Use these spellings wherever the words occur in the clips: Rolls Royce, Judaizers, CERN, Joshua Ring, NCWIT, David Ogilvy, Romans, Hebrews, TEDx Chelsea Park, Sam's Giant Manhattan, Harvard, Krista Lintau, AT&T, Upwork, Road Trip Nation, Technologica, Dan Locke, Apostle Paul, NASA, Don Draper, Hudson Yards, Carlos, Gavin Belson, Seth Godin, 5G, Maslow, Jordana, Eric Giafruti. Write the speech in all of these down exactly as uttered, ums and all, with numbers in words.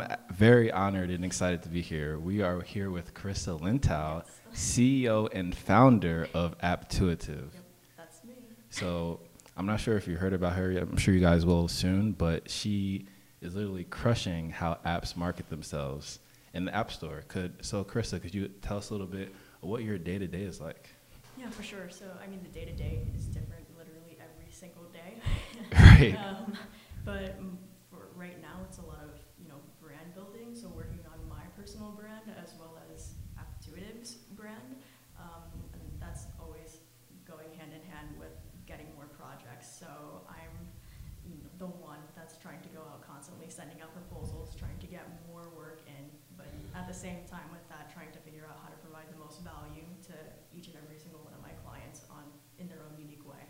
I'm very honored and excited to be here. We are here with Krista Lintau, C E O and founder of Apptuitive. Yep, that's me. So I'm not sure if you heard about her yet. I'm sure you guys will soon, but she is literally crushing how apps market themselves in the App Store. Could, so Krista, could you tell us a little bit of what your day-to-day is like? Yeah, for sure. So I mean, the day-to-day is different literally every single day. Right. um, but for right now, it's a lot of you know brand building, so working on my personal brand as well as Apptuitive's brand. Um, and that's always going hand-in-hand with getting more projects. So I'm the one that's trying to go out constantly, sending out proposals, trying to get more work in, but at the same time with that, trying to figure out how to provide the most value to each and every single one of my clients on in their own unique way.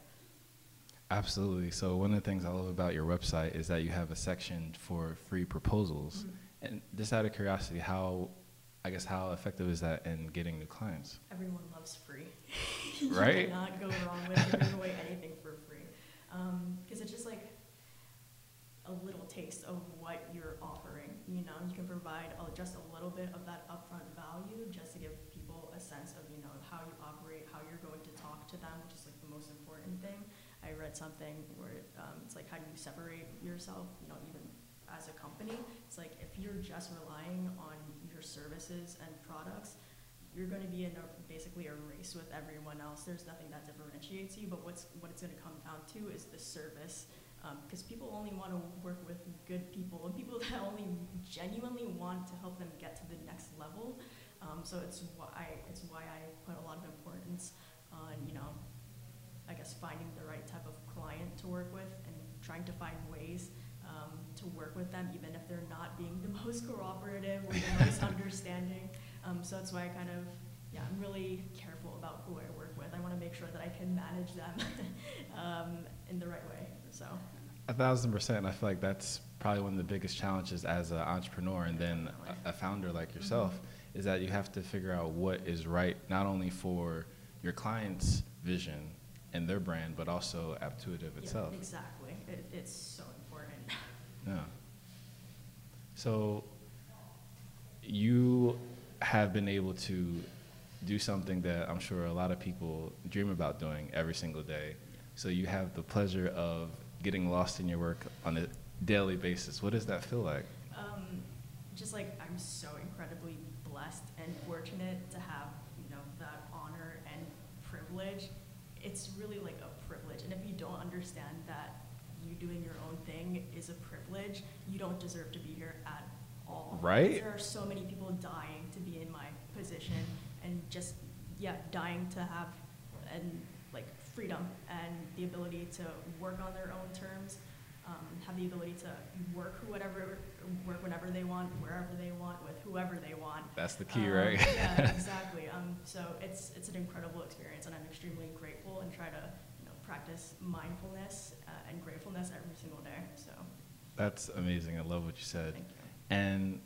Absolutely. So one of the things I love about your website is that you have a section for free proposals. Mm-hmm. And just out of curiosity, how, I guess, how effective is that in getting new clients? Everyone loves free. Right? You cannot go wrong with giving away anything for free. Because um, it's just like a little taste of what you're offering. You know, you can provide a, just a little bit of that upfront value just to give people a sense of, you know, how you operate, how you're going to talk to them, which is like the most important thing. I read something where um, it's like, how do you separate yourself, you know, even as a company? It's like, if you're just relying on your services and products, you're going to be in a, basically a race with everyone else. There's nothing that differentiates you, but what's what it's going to come down to is the service, because um, people only want to work with good people and people that only genuinely want to help them get to the next level. Um, so it's why it's why I put a lot of importance on, you know, I guess finding the right type of client to work with and trying to find ways um, to work with them, even if they're not being the most cooperative or the most understanding. Um, so that's why I kind of, yeah, I'm really careful about who I work with. I want to make sure that I can manage them um, in the right way. So, a thousand percent. I feel like that's probably one of the biggest challenges as an entrepreneur and then a, a founder like yourself, mm-hmm. is that you have to figure out what is right, not only for your client's vision and their brand, but also Apptuitive itself. Yeah, exactly. It, it's so important. Yeah. So you have been able to do something that I'm sure a lot of people dream about doing every single day. Yeah. So you have the pleasure of getting lost in your work on a daily basis. What does that feel like? Um, just like I'm so incredibly blessed and fortunate to have, you know, that honor and privilege. It's really like a privilege, and if you don't understand that you doing your own thing is a privilege, you don't deserve to be here at all. Right? There are so many people dying to be in my position, and just yeah, dying to have and like freedom and the ability to work on their own terms, um, have the ability to work whatever, work whenever they want, wherever they want, with whoever they want. That's the key, um, right? Yeah, exactly. Um, so it's it's an incredible experience, and I'm extremely grateful and try to you know practice mindfulness uh, and gratefulness every single day. So that's amazing. I love what you said. Thank you. And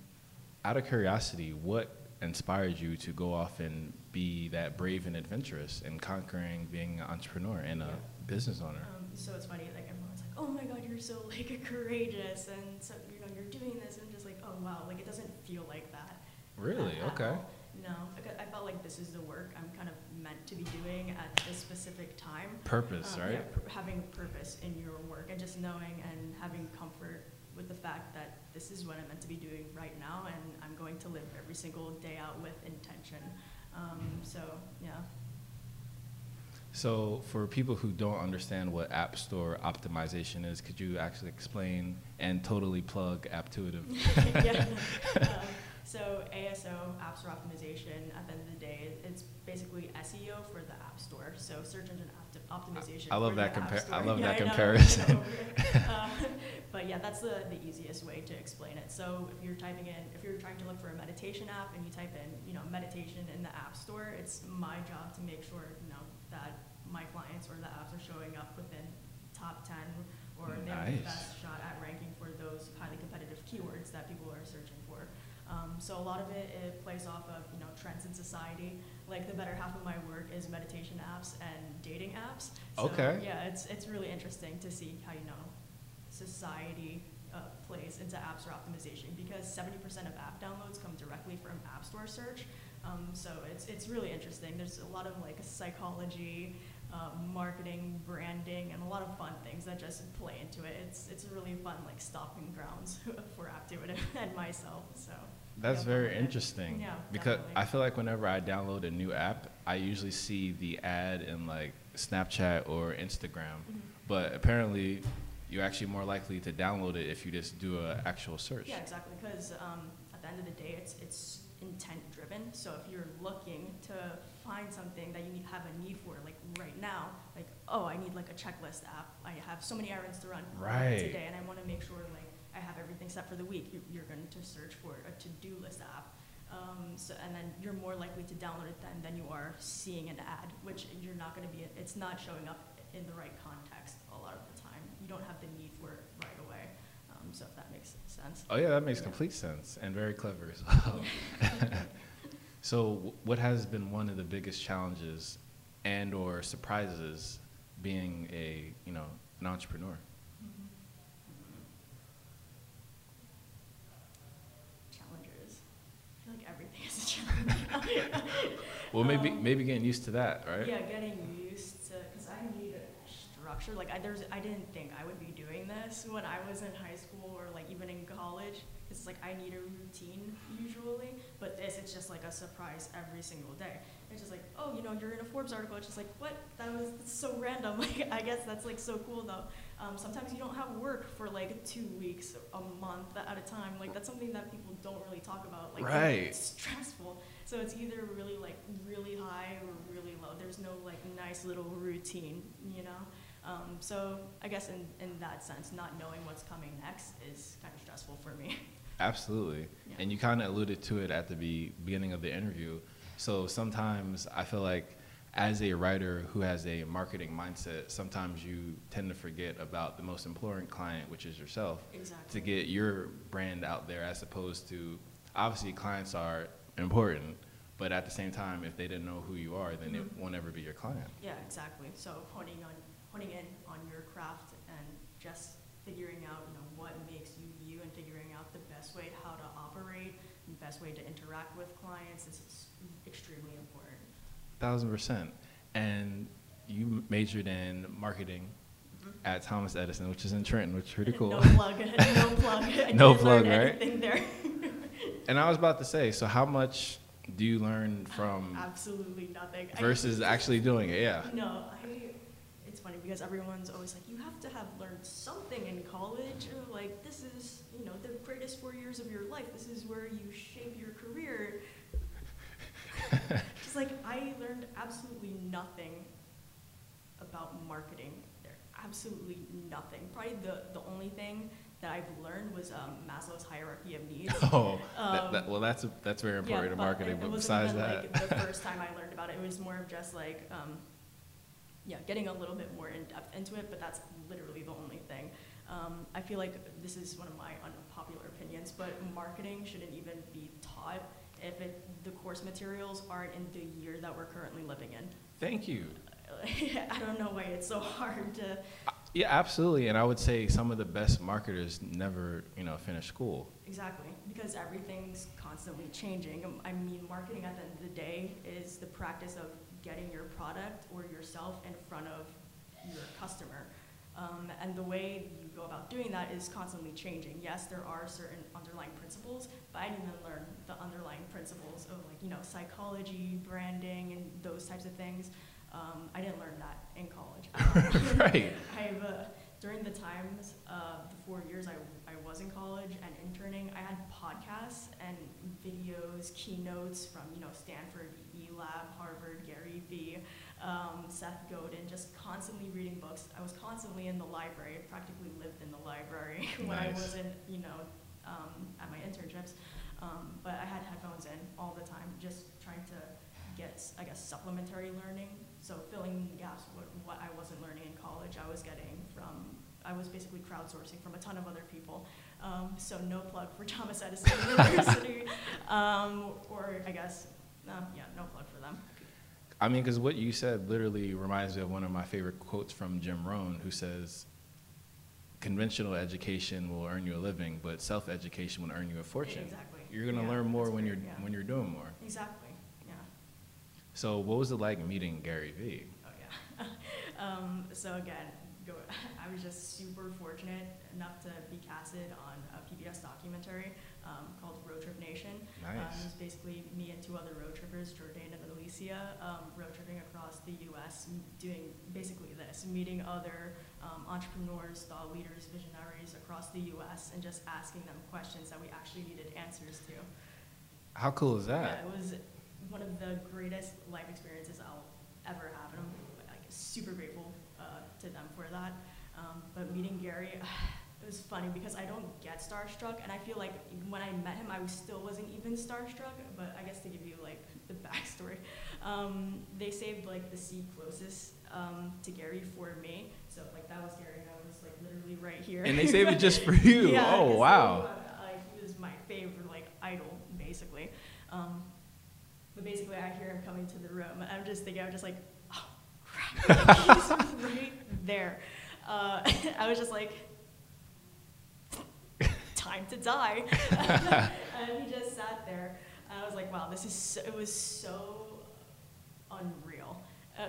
out of curiosity, what inspired you to go off and be that brave and adventurous in conquering being an entrepreneur and a yeah. business owner? Um, so it's funny, like everyone's like, "Oh my God, you're so like courageous," and so you know you're doing this, and just like, "Oh wow," like it doesn't feel like that. Really? Uh, okay. All. No, I felt like this is the work I'm kind of meant to be doing at this specific time. Purpose, um, right? Yeah, pr having purpose in your work and just knowing and having comfort with the fact that this is what I'm meant to be doing right now, and I'm going to live every single day out with intention. Um, so, yeah. So for people who don't understand what App Store optimization is, could you actually explain and totally plug Apptuitive? Yeah. um, so A S O, App Store optimization, at the end of the day, it's basically S E O for the App Store. So search engine opt optimization. I love that comparison. I love yeah, that I know, comparison. um, but yeah, that's the, the easiest way to explain it. So if you're typing in, if you're trying to look for a meditation app and you type in, you know, meditation in the App Store, it's my job to make sure, you know, that my clients or the apps are showing up within top ten or nice. They have the best shot at ranking for those highly competitive keywords that people are searching for. Um, so a lot of it, it plays off of, you know, trends in society. Like the better half of my work is meditation apps and dating apps. So, okay. Yeah, it's, it's really interesting to see how, you know, society uh, place into app store optimization, because seventy percent of app downloads come directly from app store search. Um, so it's, it's really interesting. There's a lot of like psychology, uh, marketing, branding, and a lot of fun things that just play into it. It's, it's really fun, like stopping grounds for Apptuitive and myself. So that's yeah, very interesting. Yeah, because definitely. I feel like whenever I download a new app, I usually see the ad in like Snapchat or Instagram, mm-hmm. but apparently you're actually more likely to download it if you just do an actual search. Yeah, exactly, because um, at the end of the day, it's, it's intent driven. So if you're looking to find something that you need, have a need for, like right now, like, oh, I need like a checklist app. I have so many errands to run right. today, and I want to make sure like I have everything set for the week. You, you're going to search for a to-do list app. Um, so, and then you're more likely to download it than, than you are seeing an ad, which you're not going to be, it's not showing up in the right context a lot of the time. You don't have the need for it right away. Um, so if that makes sense. Oh yeah, that makes yeah. complete sense, and very clever as well. So what has been one of the biggest challenges and or surprises being a, you know, an entrepreneur? Well, maybe um, maybe getting used to that, right? Yeah, getting used to, because I need a structure. Like I, there's, I didn't think I would be doing this when I was in high school or like even in college. It's like I need a routine usually, but this, it's just like a surprise every single day. It's just like, oh, you know, you're in a Forbes article. It's just like, what? That was so random. Like, I guess that's like so cool though. Um, sometimes you don't have work for like two weeks, a month at a time. Like that's something that people don't really talk about. Like right. It's stressful. So it's either really like really high or really low. There's no like nice little routine, you know? Um, so I guess in, in that sense, not knowing what's coming next is kind of stressful for me. Absolutely. Yeah. And you kind of alluded to it at the be beginning of the interview. So sometimes I feel like as a writer who has a marketing mindset, sometimes you tend to forget about the most important client, which is yourself, exactly. to get your brand out there, as opposed to, obviously clients are important, but at the same time, if they didn't know who you are, then mm-hmm. it won't ever be your client. Yeah, exactly. So honing on, honing in on your craft and just figuring out, you know, what makes you you, and figuring out the best way how to operate, the best way to interact with clients is extremely important. Thousand percent. And you majored in marketing mm-hmm. at Thomas Edison, which is in Trenton, which is pretty cool. No plug. No plug. I no plug, right? There. And I was about to say, so how much do you learn from absolutely nothing versus I, actually doing it? Yeah. No, I, it's funny because everyone's always like, you have to have learned something in college. Or like this is, you know, the greatest four years of your life. This is where you shape your career. Just like I learned absolutely nothing about marketing there. Absolutely nothing. Probably the, the only thing that I've learned was um, Maslow's hierarchy of needs. Oh, um, that, that, well, that's a, that's very important yeah, in marketing. But besides that, like, the first time I learned about it, it was more of just like, um, yeah, getting a little bit more in depth into it. But that's literally the only thing. Um, I feel like this is one of my unpopular opinions, but marketing shouldn't even be taught if it, the course materials aren't in the year that we're currently living in. Thank you. I don't know why it's so hard to. Yeah, absolutely. And I would say some of the best marketers never, you know, finish school. Exactly, because everything's constantly changing. I mean, marketing at the end of the day is the practice of getting your product or yourself in front of your customer. Um, and the way you go about doing that is constantly changing. Yes, there are certain underlying principles, but I didn't even learn the underlying principles of like, you know, psychology, branding, and those types of things. Um, I didn't learn that in college. Right. I've, uh, during the times, uh, the four years I, I was in college and interning, I had podcasts and videos, keynotes from, you know, Stanford, E Lab, Harvard, Gary Vee, um, Seth Godin, just constantly reading books. I was constantly in the library. I practically lived in the library when nice. I was in, you know, um, at my internships. Um, but I had headphones in all the time, just trying to get, I guess, supplementary learning. So filling the gaps with what I wasn't learning in college, I was getting from, I was basically crowdsourcing from a ton of other people. Um, so no plug for Thomas Edison University, um, or I guess, uh, yeah, no plug for them. I mean, because what you said literally reminds me of one of my favorite quotes from Jim Rohn, who says, conventional education will earn you a living, but self-education will earn you a fortune. Exactly. You're going to yeah, learn more when you're yeah. when you're doing more. Exactly. Yeah. So what was it like meeting Gary Vee? Oh yeah. um, so again, go, I was just super fortunate enough to be casted on a P B S documentary um, called Road Trip Nation. Nice. Um, it was basically me and two other road trippers, Jordana and Alicia, um, road tripping across the U S doing basically this, meeting other Um, entrepreneurs, thought leaders, visionaries across the U S and just asking them questions that we actually needed answers to. How cool is that? Yeah, it was one of the greatest life experiences I'll ever have, and I'm like, super grateful uh, to them for that. Um, but meeting Gary, it was funny because I don't get starstruck, and I feel like when I met him, I still wasn't even starstruck, but I guess to give you like the backstory, um, they saved like the seat closest um, to Gary for me. So like that was Gary, and I was like literally right here. And they saved it just for you. Yeah, oh wow! Like, uh, he was my favorite, like idol, basically. Um, but basically, I hear him coming to the room, and I'm just thinking, I'm just like, oh crap, he's right there. Uh, I was just like, time to die. And he just sat there, and I was like, wow, this is so, it was so unreal.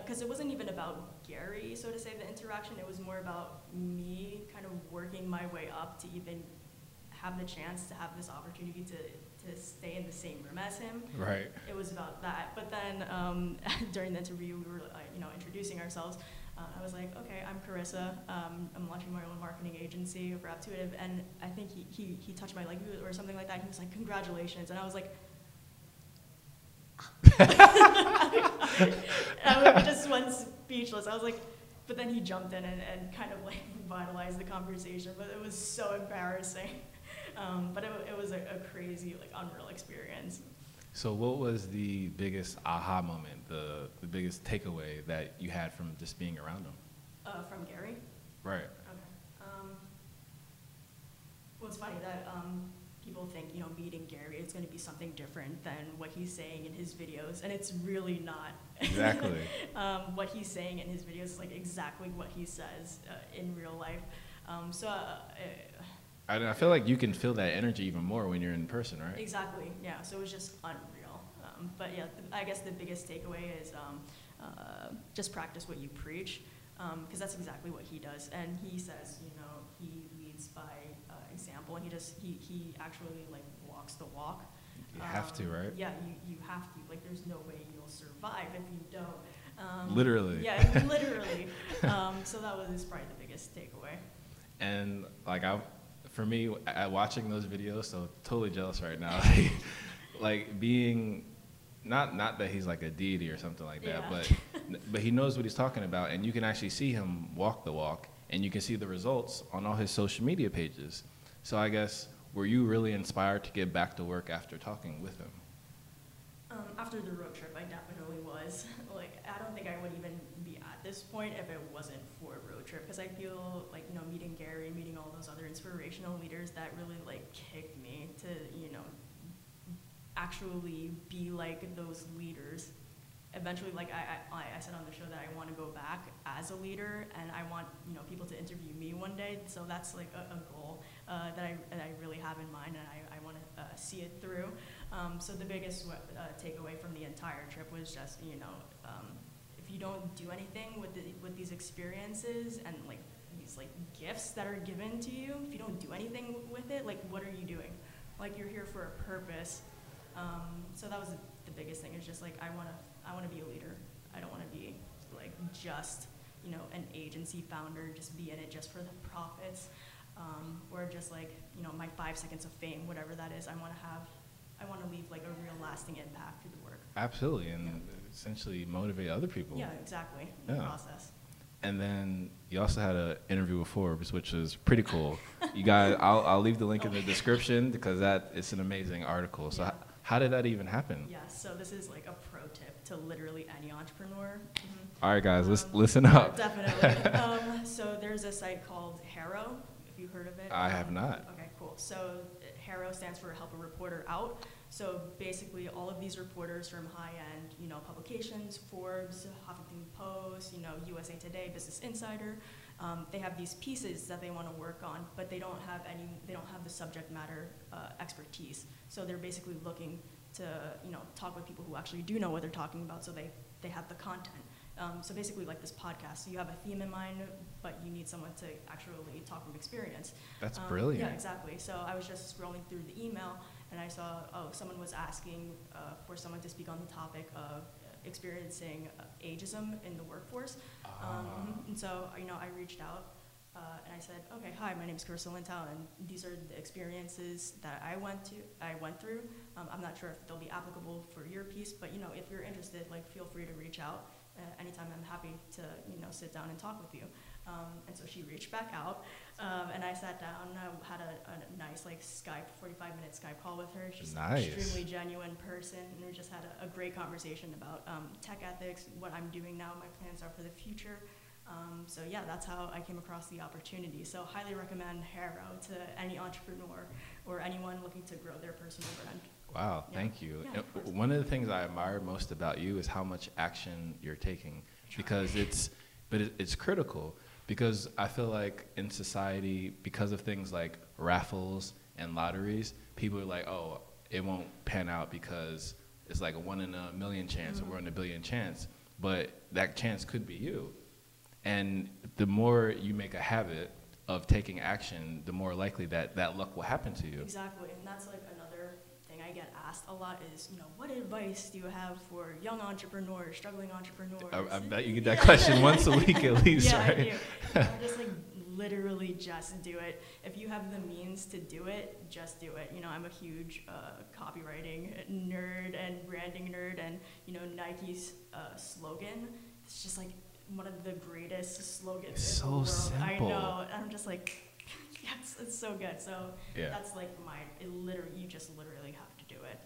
Because uh, it wasn't even about Gary, so to say, the interaction. It was more about me kind of working my way up to even have the chance to have this opportunity to, to stay in the same room as him. Right. It was about that. But then um, during the interview, we were uh, you know, introducing ourselves. Uh, I was like, okay, I'm Carissa. Um, I'm launching my own marketing agency for Apptuitive. And I think he, he, he touched my leg or something like that. He was like, congratulations. And I was like, I just went speechless. I was like, but then he jumped in and, and kind of like revitalized the conversation, but it was so embarrassing. Um, but it, it was a, a crazy, like unreal experience. So what was the biggest aha moment, the, the biggest takeaway that you had from just being around him? Uh, from Gary? Right. Okay. Um, well, it's funny that um, people think, you know, meeting Gary is going to be something different than what he's saying in his videos, and it's really not. Exactly. um, what he's saying in his videos is like exactly what he says uh, in real life. Um, so, uh, I, I feel like you can feel that energy even more when you're in person, right? Exactly. Yeah. So it was just unreal. Um, but yeah, the, I guess the biggest takeaway is um, uh, just practice what you preach, because um, that's exactly what he does, and he says, you know, he leads by example, and he just he, he actually like walks the walk. You um, have to, right? Yeah, you, you have to. Like, there's no way you'll survive if you don't. Um, literally. Yeah, literally. Um, so that was probably the biggest takeaway. And like I, for me, I, watching those videos, so totally jealous right now. Like, like being, not not that he's like a deity or something like that, yeah. but but he knows what he's talking about, and you can actually see him walk the walk, and you can see the results on all his social media pages. So I guess, were you really inspired to get back to work after talking with him? Um, after the road trip, I definitely was. Like, I don't think I would even be at this point if it wasn't for a road trip, because I feel like, you know, meeting Gary, meeting all those other inspirational leaders, that really like kicked me to, you know, actually be like those leaders. Eventually, like I, I, I said on the show, that I want to go back as a leader, and I want, you know, people to interview me one day. So that's like a, a goal uh, that I that I really have in mind, and I, I want to uh, see it through. Um, so the biggest uh, takeaway from the entire trip was just, you know, um, if you don't do anything with the, with these experiences and like these like gifts that are given to you, if you don't do anything with it, like what are you doing? Like, you're here for a purpose. Um, so that was the biggest thing. Is just like, I want to. I want to be a leader. I don't want to be like just, you know, an agency founder, just be in it just for the profits, um, or just like, you know, my five seconds of fame, whatever that is. I want to have, I want to leave like a real lasting impact through the work. Absolutely, and yeah. essentially motivate other people. Yeah, exactly. In yeah. the process. And then you also had an interview with Forbes, which was pretty cool. You guys, I'll, I'll leave the link okay. in the description, because that it's an amazing article. So yeah. How did that even happen? Yeah, so this is like a pro tip to literally any entrepreneur. Mm-hmm. All right, guys, um, let's listen up. Definitely. um, so there's a site called HARO, if you've heard of it. I um, have not. Okay, cool. So HARO stands for Help a Reporter Out. So basically all of these reporters from high-end, you know, publications, Forbes, Huffington Post, you know, U S A Today, Business Insider, Um, they have these pieces that they want to work on, but they don't have any. They don't have the subject matter uh, expertise. So they're basically looking to, you know, talk with people who actually do know what they're talking about, so they they have the content. Um, so basically, like this podcast, so you have a theme in mind, but you need someone to actually talk from experience. That's um, brilliant. Yeah, exactly. So I was just scrolling through the email, and I saw, oh, someone was asking uh, for someone to speak on the topic of experiencing ageism in the workforce. Uh. Um, and so, you know, I reached out, uh, and I said, okay, hi, my name is Carissa Lintow, and these are the experiences that I went to, I went through. Um, I'm not sure if they'll be applicable for your piece, but, you know, if you're interested, like, feel free to reach out. Uh, anytime, I'm happy to, you know, sit down and talk with you. Um, and so she reached back out, um, and I sat down. I had a, a nice, like, Skype, forty-five minute Skype call with her. She's nice. An extremely genuine person, and we just had a, a great conversation about um, tech ethics, what I'm doing now, my plans are for the future. Um, so yeah, that's how I came across the opportunity. So highly recommend HARO to any entrepreneur or anyone looking to grow their personal brand. Wow, yeah. Thank you. Yeah, of course. One of the things I admire most about you is how much action you're taking, because it's, but it, it's critical, because I feel like in society, because of things like raffles and lotteries, people are like, oh, it won't pan out because it's like a one in a million chance, mm-hmm. or one in a billion chance, but that chance could be you. And the more you make a habit of taking action, the more likely that that luck will happen to you. Exactly, and that's like another thing I get asked a lot is, you know, what advice do you have for young entrepreneurs, struggling entrepreneurs? I, I bet you get that yeah. question once a week at least, yeah, right? Yeah, I do. I'm just like, literally just do it. If you have the means to do it, just do it. You know, I'm a huge uh, copywriting nerd and branding nerd, and, you know, Nike's uh, slogan, it's just like, one of the greatest slogans it's in the world. So simple. I know. I'm just like, yes, it's so good. So yeah. That's like mine. It literally, you just literally have to do it.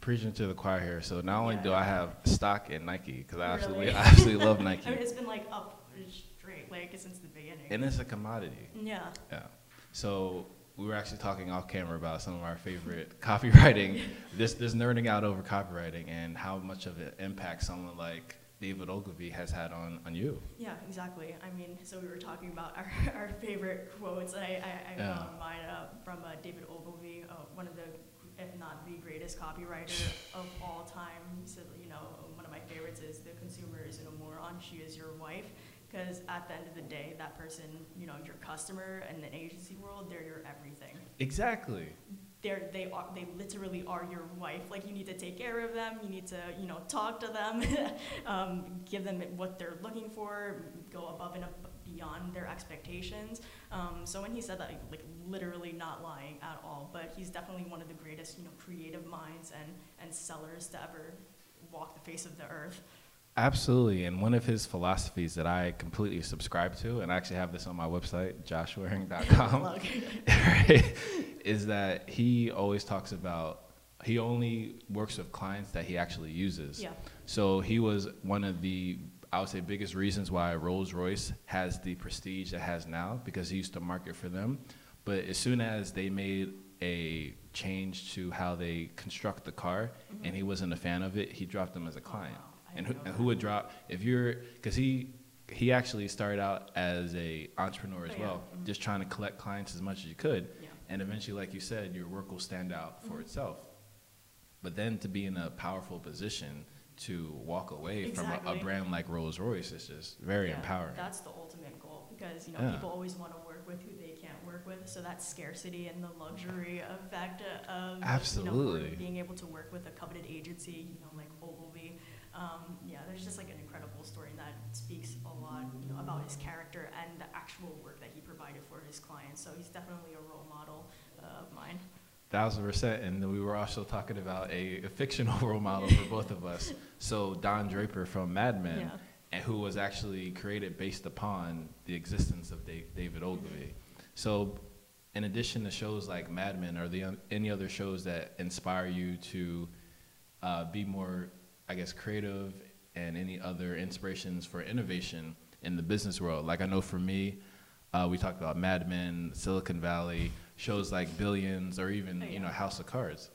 Preaching to the choir here. So not only yeah. do I have stock in Nike, because I absolutely, really? I absolutely love Nike. I mean, it's been like up straight, like since the beginning. And it's a commodity. Yeah. Yeah. So we were actually talking off camera about some of our favorite copywriting. This this nerding out over copywriting and how much of an impact someone like David Ogilvy has had on, on you. Yeah, exactly. I mean, so we were talking about our, our favorite quotes. I, I, I yeah. found mine uh, from uh, David Ogilvy, uh, one of the, if not the greatest copywriter of all time. So, you know, one of my favorites is, the consumer isn't a moron, she is your wife. Because at the end of the day, that person, you know, your customer in the agency world, they're your everything. Exactly. They're, they are, they literally are your wife. Like, you need to take care of them. You need to, you know, talk to them, um, give them what they're looking for, go above and beyond their expectations. Um, so when he said that, like, literally not lying at all. But he's definitely one of the greatest, you know, creative minds and, and sellers to ever walk the face of the earth. Absolutely, and one of his philosophies that I completely subscribe to, and I actually have this on my website, josh waring dot com, right, is that he always talks about, he only works with clients that he actually uses. Yeah. So he was one of the, I would say, biggest reasons why Rolls Royce has the prestige that has now, because he used to market for them. But as soon as they made a change to how they construct the car, mm-hmm. and he wasn't a fan of it, he dropped them as a client. Oh, wow. And who, and who would drop, if you're, because he he actually started out as a entrepreneur as oh, yeah. well, mm-hmm. just trying to collect clients as much as you could. Yeah. And eventually, like you said, your work will stand out for mm-hmm. itself. But then to be in a powerful position to walk away exactly. from a, a brand like Rolls Royce is just very yeah, empowering. That's the ultimate goal, because, you know, yeah. people always want to work with who they can't work with. So that scarcity and the luxury effect of absolutely. You know, being able to work with a coveted agency, you know, like Ogilvy. Um, yeah, there's just like an incredible story that speaks a lot, you know, about his character and the actual work that he provided for his clients. So he's definitely a role model uh, of mine. Thousand percent, and we were also talking about a, a fictional role model for both of us. So Don Draper from Mad Men, yeah. and who was actually created based upon the existence of Dave, David Ogilvy. So, in addition to shows like Mad Men, are there any other shows that inspire you to uh, be more, I guess, creative, and any other inspirations for innovation in the business world? Like, I know for me, uh, we talked about Mad Men, Silicon Valley, shows like Billions, or even, oh, yeah. you know, House of Cards.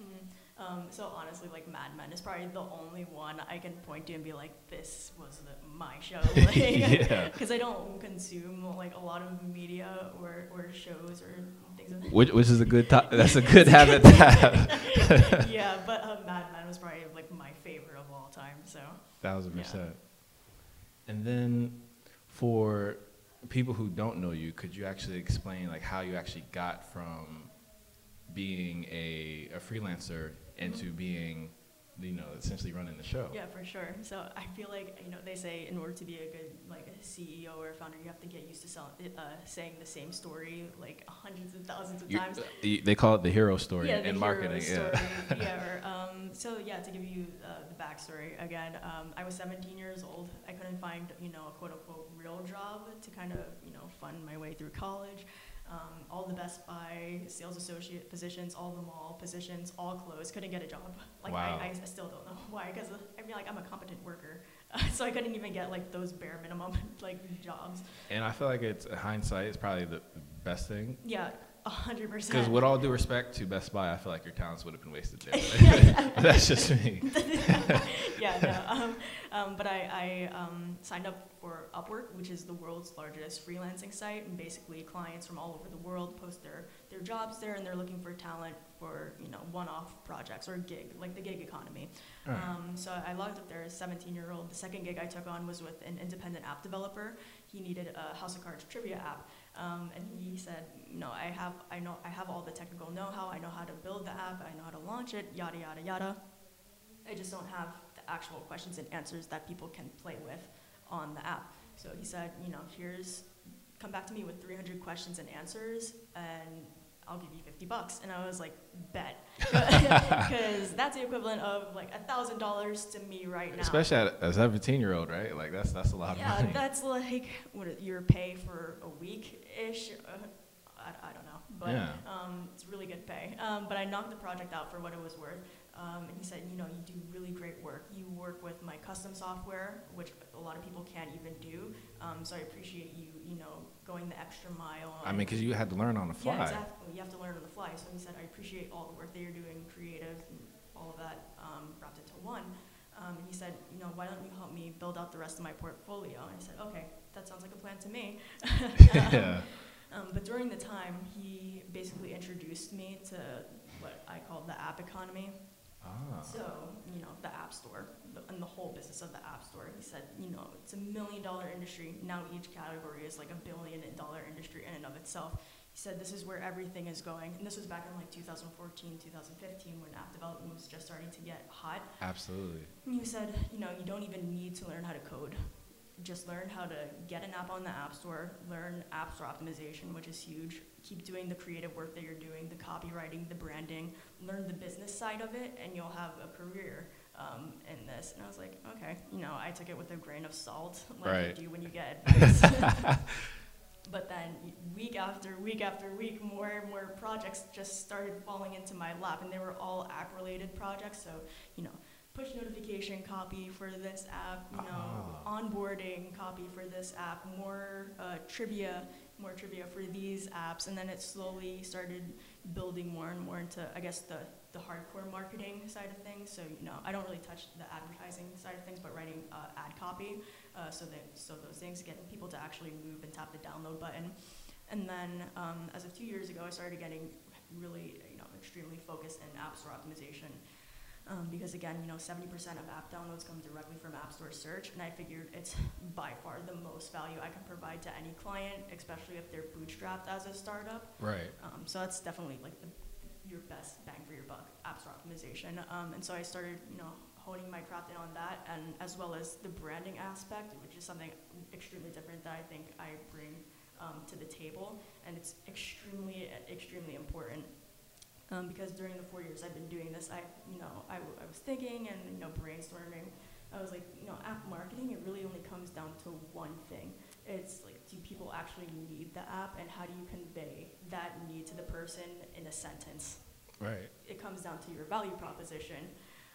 Mm-hmm. um, so honestly, like, Mad Men is probably the only one I can point to and be like, this was the, my show. Like, yeah. Because I don't consume, like, a lot of media or, or shows or things like that. Which, which is a good, that's a good habit to have. Yeah, but uh, Mad Men was probably, like, my favorite of all time, so. Thousand percent. Yeah. And then for people who don't know you, could you actually explain, like, how you actually got from being a, a freelancer into being, you know, essentially running the show? Yeah, for sure. So I feel like, you know, they say in order to be a good, like, a C E O or a founder, you have to get used to sell, uh, saying the same story, like, hundreds of thousands of you, times. The, they call it the hero story yeah, in marketing. Story, yeah, yeah or, um, so, yeah, to give you uh, the backstory again, um, I was seventeen years old. I couldn't find, you know, a quote-unquote real job to kind of, you know, fund my way through college. Um, all the Best Buy sales associate positions, all the mall positions, all closed. Couldn't get a job. Like, wow. I, I still don't know why, because I mean, like, I'm a competent worker, uh, so I couldn't even get, like, those bare minimum, like, jobs. And I feel like it's hindsight is probably the best thing. Yeah, a hundred percent. Because with all due respect to Best Buy, I feel like your talents would have been wasted there. That's just me. Yeah, no. Um, um, but I, I um, signed up for Upwork, which is the world's largest freelancing site, and basically clients from all over the world post their, their jobs there, and they're looking for talent for, you know, one-off projects or gig, like the gig economy. Right. Um, so I logged up there as a seventeen-year-old. The second gig I took on was with an independent app developer. He needed a House of Cards trivia app, um, and he said, "No, I have, I know, I have all the technical know-how. I know how to build the app. I know how to launch it. Yada yada yada. I just don't have the actual questions and answers that people can play with on the app." So he said, you know, here's, come back to me with three hundred questions and answers, and I'll give you fifty bucks. And I was like, bet. Because that's the equivalent of, like, a thousand dollars to me right now. Especially at a seventeen-year-old, right? Like, that's that's a lot yeah, of money. Yeah, that's like what, your pay for a week-ish. Uh, I, I don't know. But yeah. um, it's really good pay. Um, but I knocked the project out for what it was worth. Um, and he said, you know, you do really great work. You work with my custom software, which a lot of people can't even do. Um, so I appreciate you, you know, going the extra mile. I mean, because you had to learn on the fly. Yeah, exactly. You have to learn on the fly. So he said, I appreciate all the work that you're doing, creative, and all of that, um, wrapped into one. Um, and he said, you know, why don't you help me build out the rest of my portfolio? And I said, okay, that sounds like a plan to me. um, yeah. um, but during the time, he basically introduced me to what I call the app economy. Ah. So, you know, the App Store, the, and the whole business of the App Store. He said, you know, it's a million dollar industry. Now each category is like a billion dollar industry in and of itself. He said, this is where everything is going. And this was back in like two thousand fourteen, two thousand fifteen, when app development was just starting to get hot. Absolutely. And he said, you know, you don't even need to learn how to code. Just learn how to get an app on the App Store, learn App Store optimization, which is huge. Keep doing the creative work that you're doing, the copywriting, the branding, learn the business side of it, and you'll have a career um, in this. And I was like, okay. You know, I took it with a grain of salt, like right. you do when you get advice. But then week after week after week, more and more projects just started falling into my lap, and they were all app-related projects, so, you know, push notification copy for this app, you know, uh-huh. onboarding copy for this app, more uh, trivia, more trivia for these apps, and then it slowly started building more and more into, I guess, the, the hardcore marketing side of things. So, you know, I don't really touch the advertising side of things, but writing uh, ad copy, uh, so that so those things, getting people to actually move and tap the download button. And then, um, as of two years ago, I started getting really, you know, extremely focused in App Store optimization. Um, because again, you know, seventy percent of app downloads come directly from App Store search, and I figured it's by far the most value I can provide to any client, especially if they're bootstrapped as a startup. Right. Um, so that's definitely like the, your best bang for your buck, App Store optimization. Um, and so I started, you know, honing my craft in on that, and as well as the branding aspect, which is something extremely different that I think I bring um, to the table, and it's extremely, extremely important. Um, because during the four years I've been doing this, I, you know, I, w I was thinking and, you know, brainstorming. I was like, you know, app marketing, it really only comes down to one thing. It's like, do people actually need the app, and how do you convey that need to the person in a sentence? Right. It comes down to your value proposition.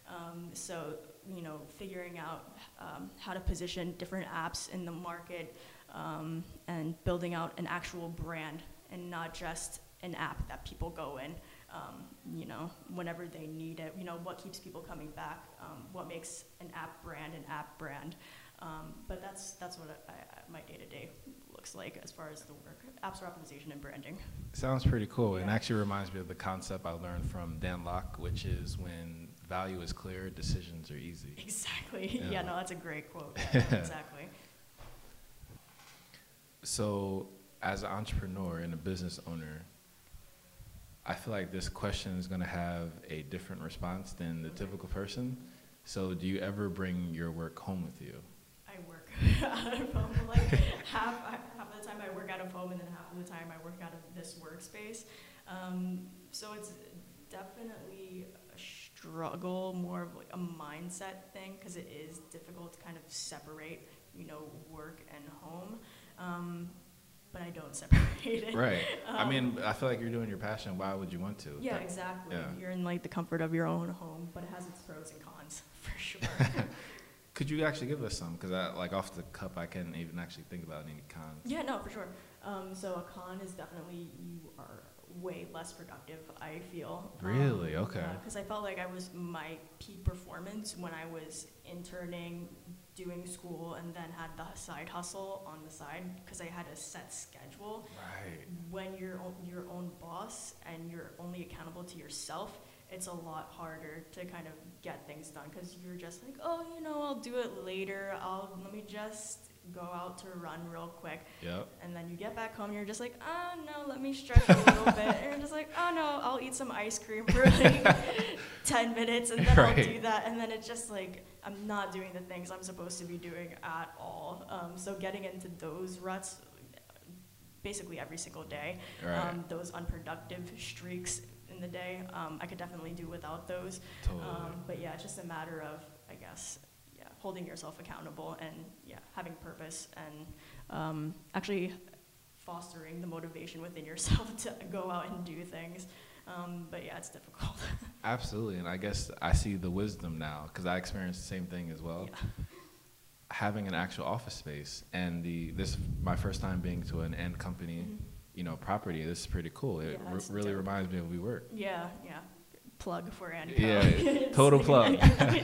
Um, so, you know, figuring out um, how to position different apps in the market, um, and building out an actual brand and not just an app that people go in. um, you know, whenever they need it. You know, what keeps people coming back? Um, what makes an app brand an app brand? Um, but that's that's what I, I, my day-to-day looks like as far as the work, apps for optimization and branding. Sounds pretty cool. Yeah. It actually reminds me of the concept I learned from Dan Locke, which is when value is clear, decisions are easy. Exactly. Yeah, yeah no, that's a great quote. Yeah, exactly. So as an entrepreneur and a business owner, I feel like this question is going to have a different response than the okay. typical person. So do you ever bring your work home with you? I work out of home. Like half, half of the time I work out of home, and then half of the time I work out of this workspace. Um, so it's definitely a struggle, more of like a mindset thing, because it is difficult to kind of separate, you know, work and home. Um, but I don't separate it. Right. Um, I mean, I feel like you're doing your passion. Why would you want to? Yeah, that, exactly. Yeah. You're in like the comfort of your own home, but it has its pros and cons for sure. Could you actually give us some? Because I, like off the cup, I can't even actually think about any cons. Yeah, no, for sure. Um, so a con is definitely you are way less productive, I feel. Really? Um, okay. Because uh, I felt like I was my peak performance when I was interning, doing school, and then had the side hustle on the side because I had a set schedule. Right. When you're your own boss and you're only accountable to yourself, it's a lot harder to kind of get things done because you're just like, oh, you know, I'll do it later. I'll let me just go out to run real quick. Yep. And then you get back home and you're just like, oh no, let me stretch a little bit. And you're just like, oh no, I'll eat some ice cream for like ten minutes and then right. I'll do that. And then it's just like, I'm not doing the things I'm supposed to be doing at all. Um, so getting into those ruts basically every single day, right. um, those unproductive streaks in the day. Um, I could definitely do without those. Totally. Um, but yeah, it's just a matter of, I guess, yeah, holding yourself accountable and yeah, having purpose and um, actually fostering the motivation within yourself to go out and do things. Um, but yeah, it's difficult. Absolutely, and I guess I see the wisdom now because I experienced the same thing as well. Yeah. Having an actual office space and the this my first time being to an end company. Mm-hmm. You know, property, this is pretty cool. It yeah, re really dope. Reminds me of WeWork. Yeah, yeah. Plug for Andy. Yeah, total plug. Yeah.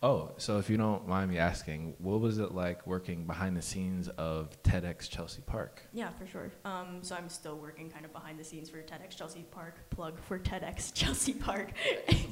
Oh, so if you don't mind me asking, what was it like working behind the scenes of TEDx Chelsea Park? Yeah, for sure. Um, so I'm still working kind of behind the scenes for TEDx Chelsea Park. Plug for TEDx Chelsea Park.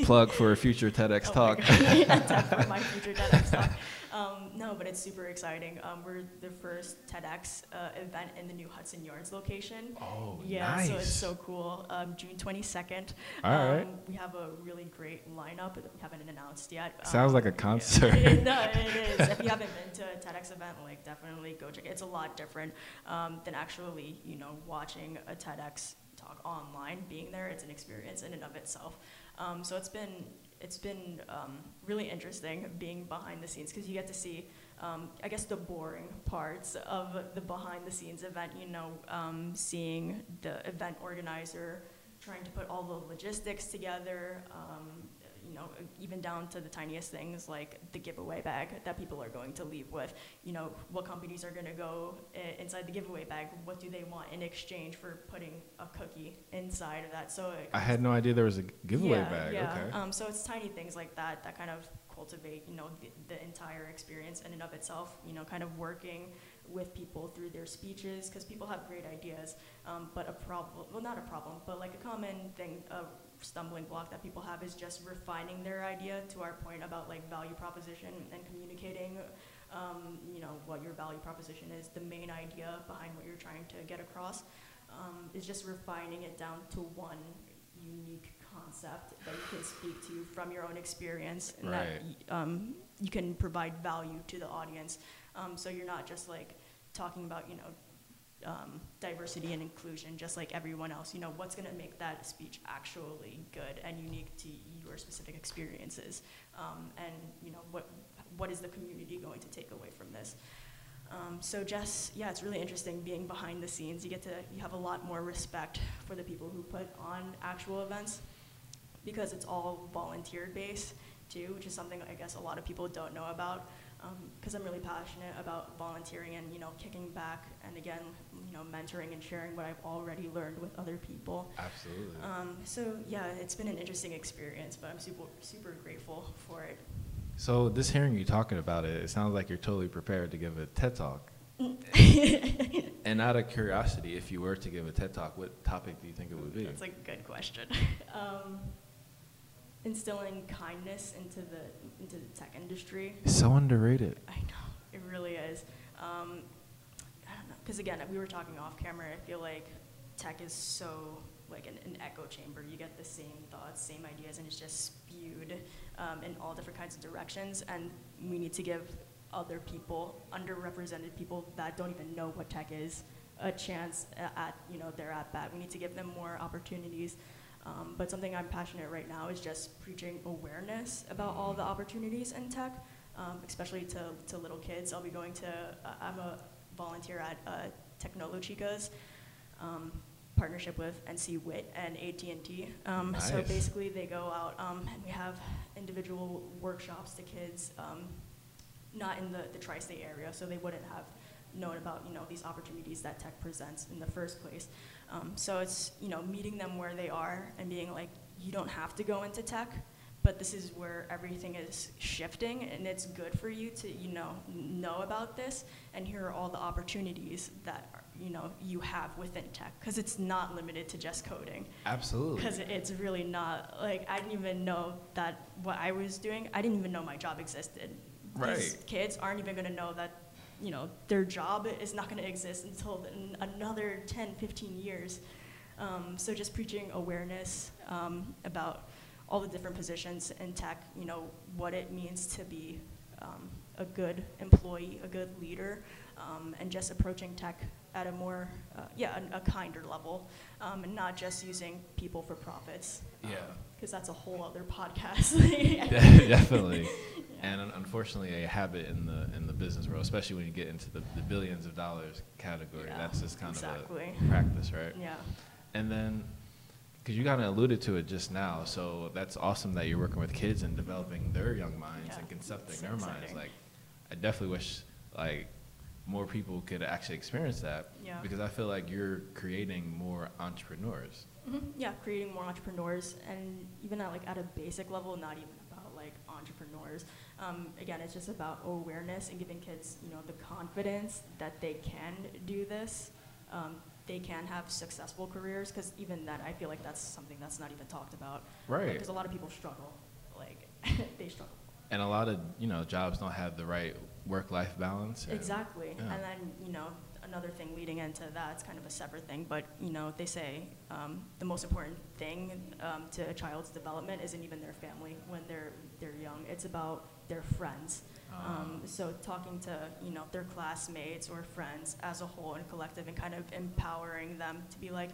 Plug for a future TEDx oh talk. My yeah, for my future TEDx talk. Um, no, but it's super exciting. Um, we're the first TEDx uh, event in the new Hudson Yards location. Oh, yeah, nice. So it's so cool. Um, June twenty-second. All um, right. We have a really great lineup that we haven't announced yet. Um, Sounds like a concert. It, no, it is. If you haven't been to a TEDx event, like definitely go check it. It's a lot different um, than actually, you know, watching a TEDx talk online. Being there, it's an experience in and of itself. Um, so it's been it's been um, really interesting being behind the scenes because you get to see, um, I guess, the boring parts of the behind the scenes event. You know, um, seeing the event organizer trying to put all the logistics together. Um, You know, even down to the tiniest things like the giveaway bag that people are going to leave with. You know, what companies are going to go I inside the giveaway bag? What do they want in exchange for putting a cookie inside of that? So it I had no idea there was a giveaway yeah, bag. Yeah. Okay. Um, so it's tiny things like that that kind of cultivate, you know, the, the entire experience in and of itself. You know, kind of working with people through their speeches because people have great ideas, um, but a problem, well, not a problem, but like a common thing. Uh, stumbling block that people have is just refining their idea to our point about like value proposition and communicating um, you know, what your value proposition is, the main idea behind what you're trying to get across, um, is just refining it down to one unique concept that you can speak to from your own experience and right. that um, you can provide value to the audience. Um, so you're not just like talking about, you know, Um, diversity and inclusion, just like everyone else. You know, what's going to make that speech actually good and unique to your specific experiences? Um, and you know, what what is the community going to take away from this? Um, so just yeah, it's really interesting being behind the scenes. You get to you have a lot more respect for the people who put on actual events because it's all volunteer based too, which is something I guess a lot of people don't know about. because um, I'm really passionate about volunteering and, you know, kicking back and, again, you know, mentoring and sharing what I've already learned with other people. Absolutely. Um, so, yeah, it's been an interesting experience, but I'm super, super grateful for it. So this hearing you talking about it, it sounds like you're totally prepared to give a TED Talk. And out of curiosity, if you were to give a TED Talk, what topic do you think it would be? That's a good question. Um, instilling kindness into the into the tech industry. It's so underrated. I know, it really is. Um, I don't know, because again, we were talking off camera, I feel like tech is so like an, an echo chamber. You get the same thoughts, same ideas, and it's just spewed um, in all different kinds of directions, and we need to give other people, underrepresented people that don't even know what tech is, a chance at, you know, their at-bat. We need to give them more opportunities. Um, but something I'm passionate right now is just preaching awareness about all the opportunities in tech, um, especially to, to little kids. I'll be going to, uh, I'm a volunteer at uh, Technologica's um, partnership with N C W I T and A T and T. Um, nice. So basically they go out um, and we have individual workshops to kids, um, not in the, the tri-state area, so they wouldn't have known about, you know, these opportunities that tech presents in the first place. Um, so it's, you know, meeting them where they are and being like, you don't have to go into tech, but this is where everything is shifting and it's good for you to, you know, know about this, and here are all the opportunities that are, you know, you have within tech, because it's not limited to just coding. Absolutely. Because it's really not, like, I didn't even know that what I was doing, I didn't even know my job existed. Right. These kids aren't even going to know that, you know, their job is not going to exist until another ten, fifteen years. Um, so just preaching awareness um, about all the different positions in tech, you know, what it means to be um, a good employee, a good leader, um, and just approaching tech at a more, uh, yeah, a, a kinder level, um, and not just using people for profits. Um, yeah. Because that's a whole other podcast. Definitely. And un unfortunately, a habit in the in the business world, especially when you get into the, the billions of dollars category, yeah, that's just kind exactly. of a practice, right? Yeah. And then, because you kind of alluded to it just now, so that's awesome that you're working with kids and developing their young minds, yeah, and concepting their exciting. minds. Like, I definitely wish like more people could actually experience that, yeah, because I feel like you're creating more entrepreneurs. Mm-hmm. Yeah, creating more entrepreneurs, and even at like at a basic level, not even about like entrepreneurs. Um, again, it's just about awareness and giving kids, you know, the confidence that they can do this. Um, they can have successful careers, because even that, I feel like that's something that's not even talked about. Right. Because like, a lot of people struggle, like they struggle. And a lot of, you know, jobs don't have the right work-life balance. Exactly. Yeah. And then, you know, another thing leading into that, it's kind of a separate thing, but, you know, they say um, the most important thing um, to a child's development isn't even their family when they're they're young. It's about their friends. Um, um, so talking to, you know, their classmates or friends as a whole and collective, and kind of empowering them to be like,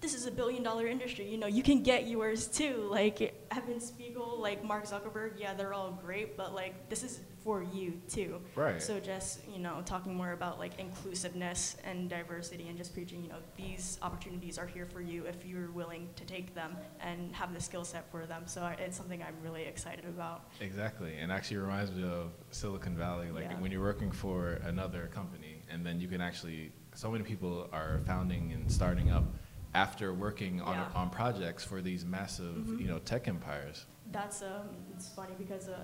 this is a billion dollar industry, you know, you can get yours too. Like Evan Spiegel, like Mark Zuckerberg, yeah, they're all great, but like this is for you too. Right. So just, you know, talking more about like inclusiveness and diversity, and just preaching, you know, these opportunities are here for you if you're willing to take them and have the skill set for them. So it's something I'm really excited about. Exactly, and actually reminds me of Silicon Valley, like yeah. when you're working for another company, and then you can actually, so many people are founding and starting up after working on, yeah. on projects for these massive, mm-hmm. you know, tech empires. That's, um, it's funny because uh,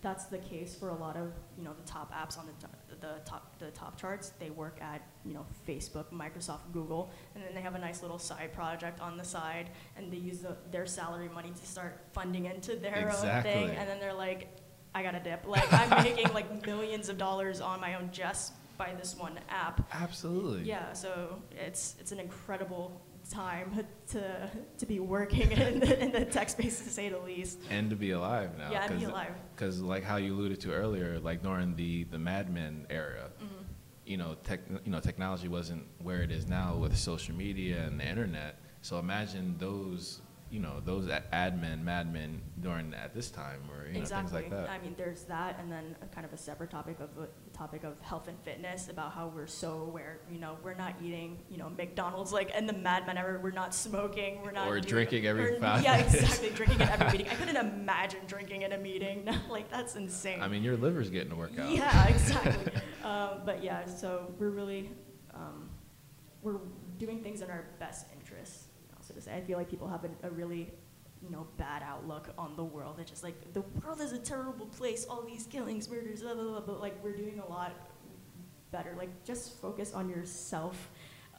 that's the case for a lot of, you know, the top apps on the, the, top, the top charts. They work at, you know, Facebook, Microsoft, Google, and then they have a nice little side project on the side, and they use the, their salary money to start funding into their exactly. own thing, and then they're like, I gotta dip. Like, I'm making like millions of dollars on my own just by this one app. Absolutely. Yeah, so it's, it's an incredible time to to be working in the, in the tech space, to say the least, and to be alive now. Yeah, and be alive. Because like how you alluded to earlier, like during the the Mad Men era, mm-hmm. you know, tech you know technology wasn't where it is now with social media and the internet. So imagine those you know those admin Mad Men during at this time, or you know, exactly. things like that. I mean, there's that, and then kind of a separate topic of the topic of health and fitness, about how we're so aware, you know, we're not eating, you know, McDonald's, like, and the Mad Men ever, we're not smoking, we're not Or doing, drinking every or, five Yeah, minutes. exactly, drinking at every meeting. I couldn't imagine drinking in a meeting. Like, that's insane. I mean, your liver's getting to work out. Yeah, exactly. um, but yeah, so we're really, um, we're doing things in our best interest. You know, so to say, I feel like people have a, a really, you know, bad outlook on the world. It's just like, the world is a terrible place, all these killings, murders, blah, blah, blah, but like, we're doing a lot better. Like, just focus on yourself,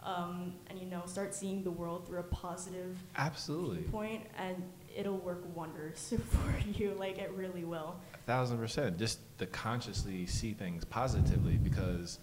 um, and, you know, start seeing the world through a positive Absolutely. point, and it'll work wonders for you. Like, it really will. A thousand percent. Just to consciously see things positively, because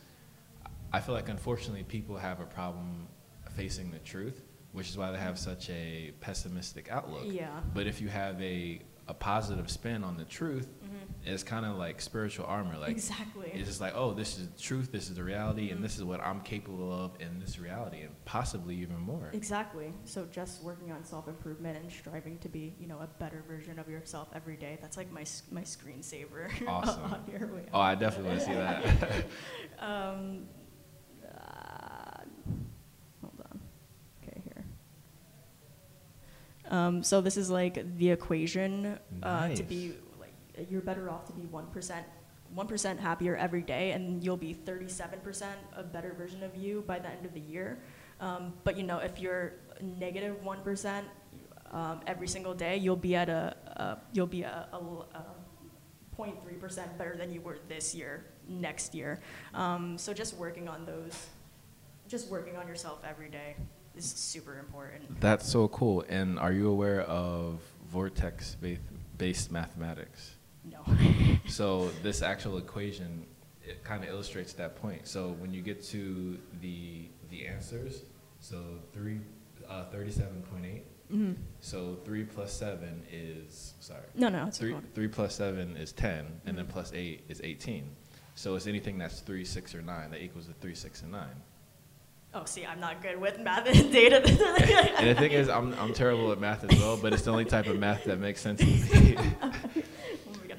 I feel like, unfortunately, people have a problem facing the truth, which is why they have such a pessimistic outlook. Yeah. But if you have a, a positive spin on the truth, mm-hmm. it's kind of like spiritual armor. Like, exactly. It's just like, oh, this is the truth, this is the reality, mm-hmm. and this is what I'm capable of in this reality, and possibly even more. Exactly. So just working on self-improvement and striving to be, you know, a better version of yourself every day. That's like my my screensaver. Awesome. on your way oh, I definitely want to see that. um, Um, so this is like the equation uh, nice. to be like, you're better off to be one percent happier every day, and you'll be thirty-seven percent a better version of you by the end of the year. Um, but you know, if you're negative one percent um, every single day, you'll be at a, a you'll be a, a, a zero point three percent better than you were this year, next year. Um, so just working on those, just working on yourself every day. Is super important. That's so cool. And are you aware of vortex-based mathematics? No. So this actual equation, it kind of illustrates that point. So when you get to the the answers, so three, uh, thirty-seven point eight. Mm-hmm. So three plus seven is sorry. No, no. It's three three plus seven is ten, mm-hmm. and then plus eight is eighteen. So it's anything that's three, six, or nine that equals to three, six, and nine. Oh, see, I'm not good with math and data. And the thing is, I'm I'm terrible at math as well, but it's the only type of math that makes sense to me.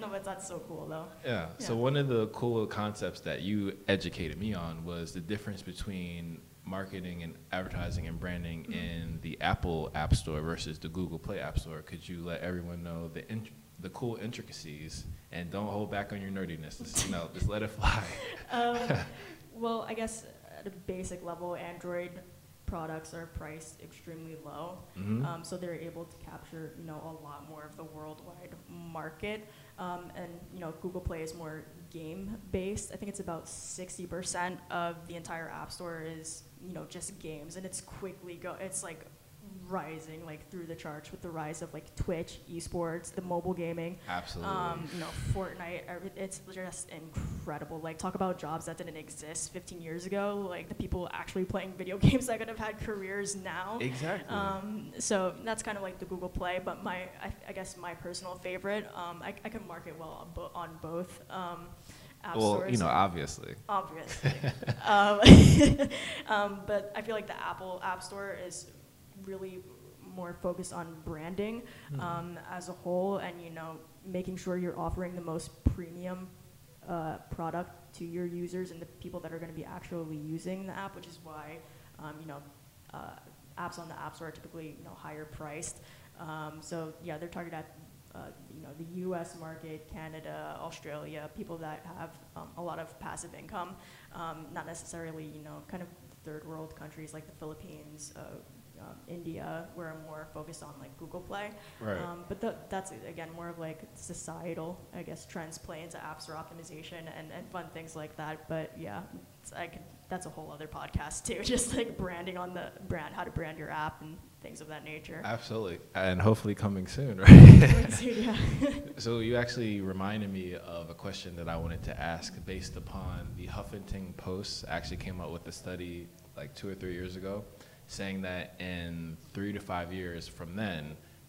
No, but that's so cool, though. Yeah. yeah. So one of the cool concepts that you educated me on was the difference between marketing and advertising and branding mm-hmm. in the Apple App Store versus the Google Play App Store. Could you let everyone know the int the cool intricacies, and don't hold back on your nerdiness? Just, you know, just let it fly. um, well, I guess. At a basic level, Android products are priced extremely low, mm-hmm. um, so they're able to capture, you know, a lot more of the worldwide market. Um, and you know, Google Play is more game-based. I think it's about sixty percent of the entire App Store is, you know, just games, and it's quickly go. It's like rising, like through the charts with the rise of like Twitch, esports, the mobile gaming. Absolutely. Um, you know, Fortnite. It's just incredible. Like, talk about jobs that didn't exist fifteen years ago. Like, the people actually playing video games that could have had careers now. Exactly. Um, so that's kind of like the Google Play. But my, I, I guess my personal favorite. Um, I, I can market well on, bo on both. Um, App well, stores. you know, obviously. Obviously. um, um, but I feel like the Apple App Store is really more focused on branding mm-hmm. um, as a whole, and you know, making sure you're offering the most premium uh, product to your users and the people that are going to be actually using the app, which is why um, you know, uh, apps on the App Store are typically, you know, higher priced. Um, so yeah, they're targeted at uh, you know, the U S market, Canada, Australia, people that have um, a lot of passive income, um, not necessarily, you know, kind of third world countries like the Philippines. Uh, Um, India, where I'm more focused on like Google Play, right. um, but th that's again more of like societal, I guess, trends play into apps for optimization and, and fun things like that. But yeah, it's, I could, that's a whole other podcast too. Just like branding on the brand, how to brand your app and things of that nature. Absolutely, and hopefully coming soon, right? Coming soon, yeah. So you actually reminded me of a question that I wanted to ask based upon the Huffington Post actually came out with a study like two or three years ago, saying that in three to five years from then,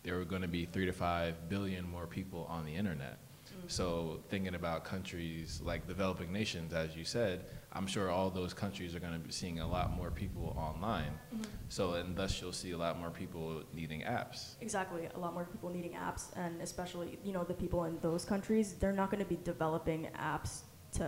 there were going to be three to five billion more people on the internet. Mm-hmm. So thinking about countries like developing nations, as you said, I'm sure all those countries are going to be seeing a lot more people online. Mm-hmm. So and thus you'll see a lot more people needing apps. Exactly, a lot more people needing apps, and especially, you know, the people in those countries, they're not going to be developing apps to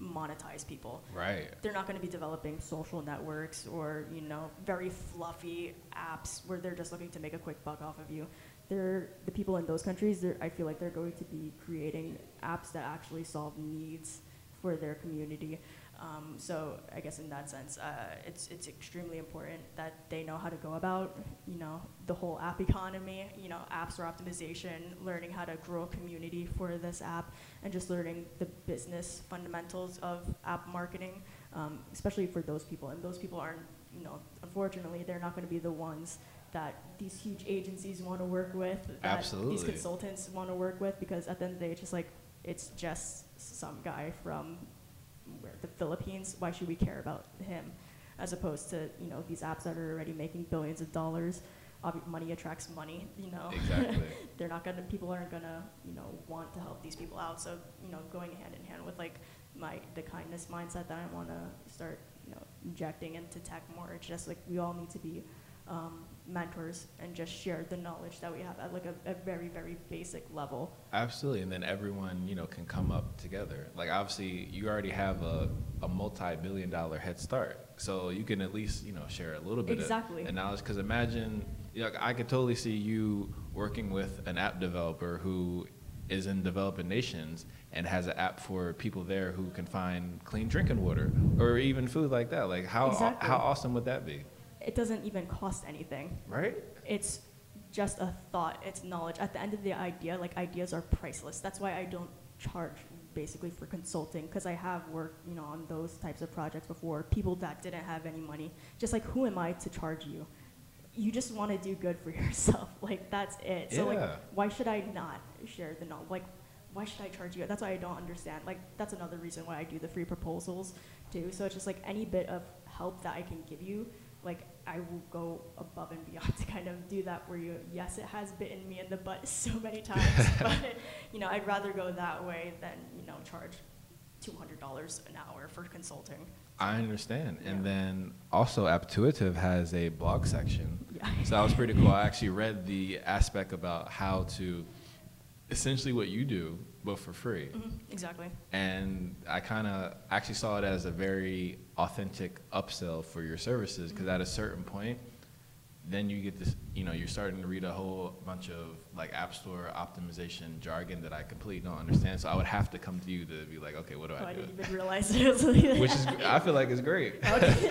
monetize people. Right. They're not going to be developing social networks or, you know, very fluffy apps where they're just looking to make a quick buck off of you. They're, the people in those countries, I feel like they're going to be creating apps that actually solve needs for their community. Um, so I guess in that sense, uh, it's it's extremely important that they know how to go about, you know, the whole app economy, you know, apps for optimization, learning how to grow a community for this app, and just learning the business fundamentals of app marketing, um, especially for those people. And those people aren't, you know, unfortunately, they're not going to be the ones that these huge agencies want to work with, that Absolutely. these consultants want to work with, because at the end of the day, it's just like, it's just some guy from the Philippines. Why should we care about him, as opposed to, you know, these apps that are already making billions of dollars? Ob money attracts money, you know. Exactly. They're not gonna. People aren't gonna, you know, want to help these people out. So, you know, going hand in hand with like my the kindness mindset that I want to start, you know, injecting into tech more. It's just like we all need to be um, mentors and just share the knowledge that we have at like a, a very, very basic level. Absolutely, and then everyone, you know, can come up together. Like obviously you already have a, a multi-billion dollar head start. So you can at least, you know, share a little bit exactly. of knowledge. Because imagine, you know, I could totally see you working with an app developer who is in developing nations and has an app for people there who can find clean drinking water or even food like that. Like how, exactly. how awesome would that be? It doesn't even cost anything. Right? It's just a thought. It's knowledge. At the end of the idea, like ideas are priceless. That's why I don't charge basically for consulting, because I have worked, you know, on those types of projects before. People that didn't have any money. Just like, who am I to charge you? You just want to do good for yourself. Like that's it. So yeah. like, why should I not share the knowledge? Like, why should I charge you? That's why I don't understand. Like that's another reason why I do the free proposals too. So it's just like any bit of help that I can give you. Like I will go above and beyond to kind of do that for you. Yes, it has bitten me in the butt so many times, but you know, I'd rather go that way than, you know, charge two hundred dollars an hour for consulting. I understand. Yeah. And then also Apptuitive has a blog section. Yeah. So that was pretty cool. I actually read the aspect about how to essentially what you do, but for free. Mm-hmm. Exactly. And I kind of actually saw it as a very authentic upsell for your services, because mm-hmm. at a certain point, then you get this, you know, you're starting to read a whole bunch of like app store optimization jargon that I completely don't understand. So I would have to come to you to be like, okay, what do oh, I, I do? I didn't even realize it. Which is, I feel like it's great. Okay.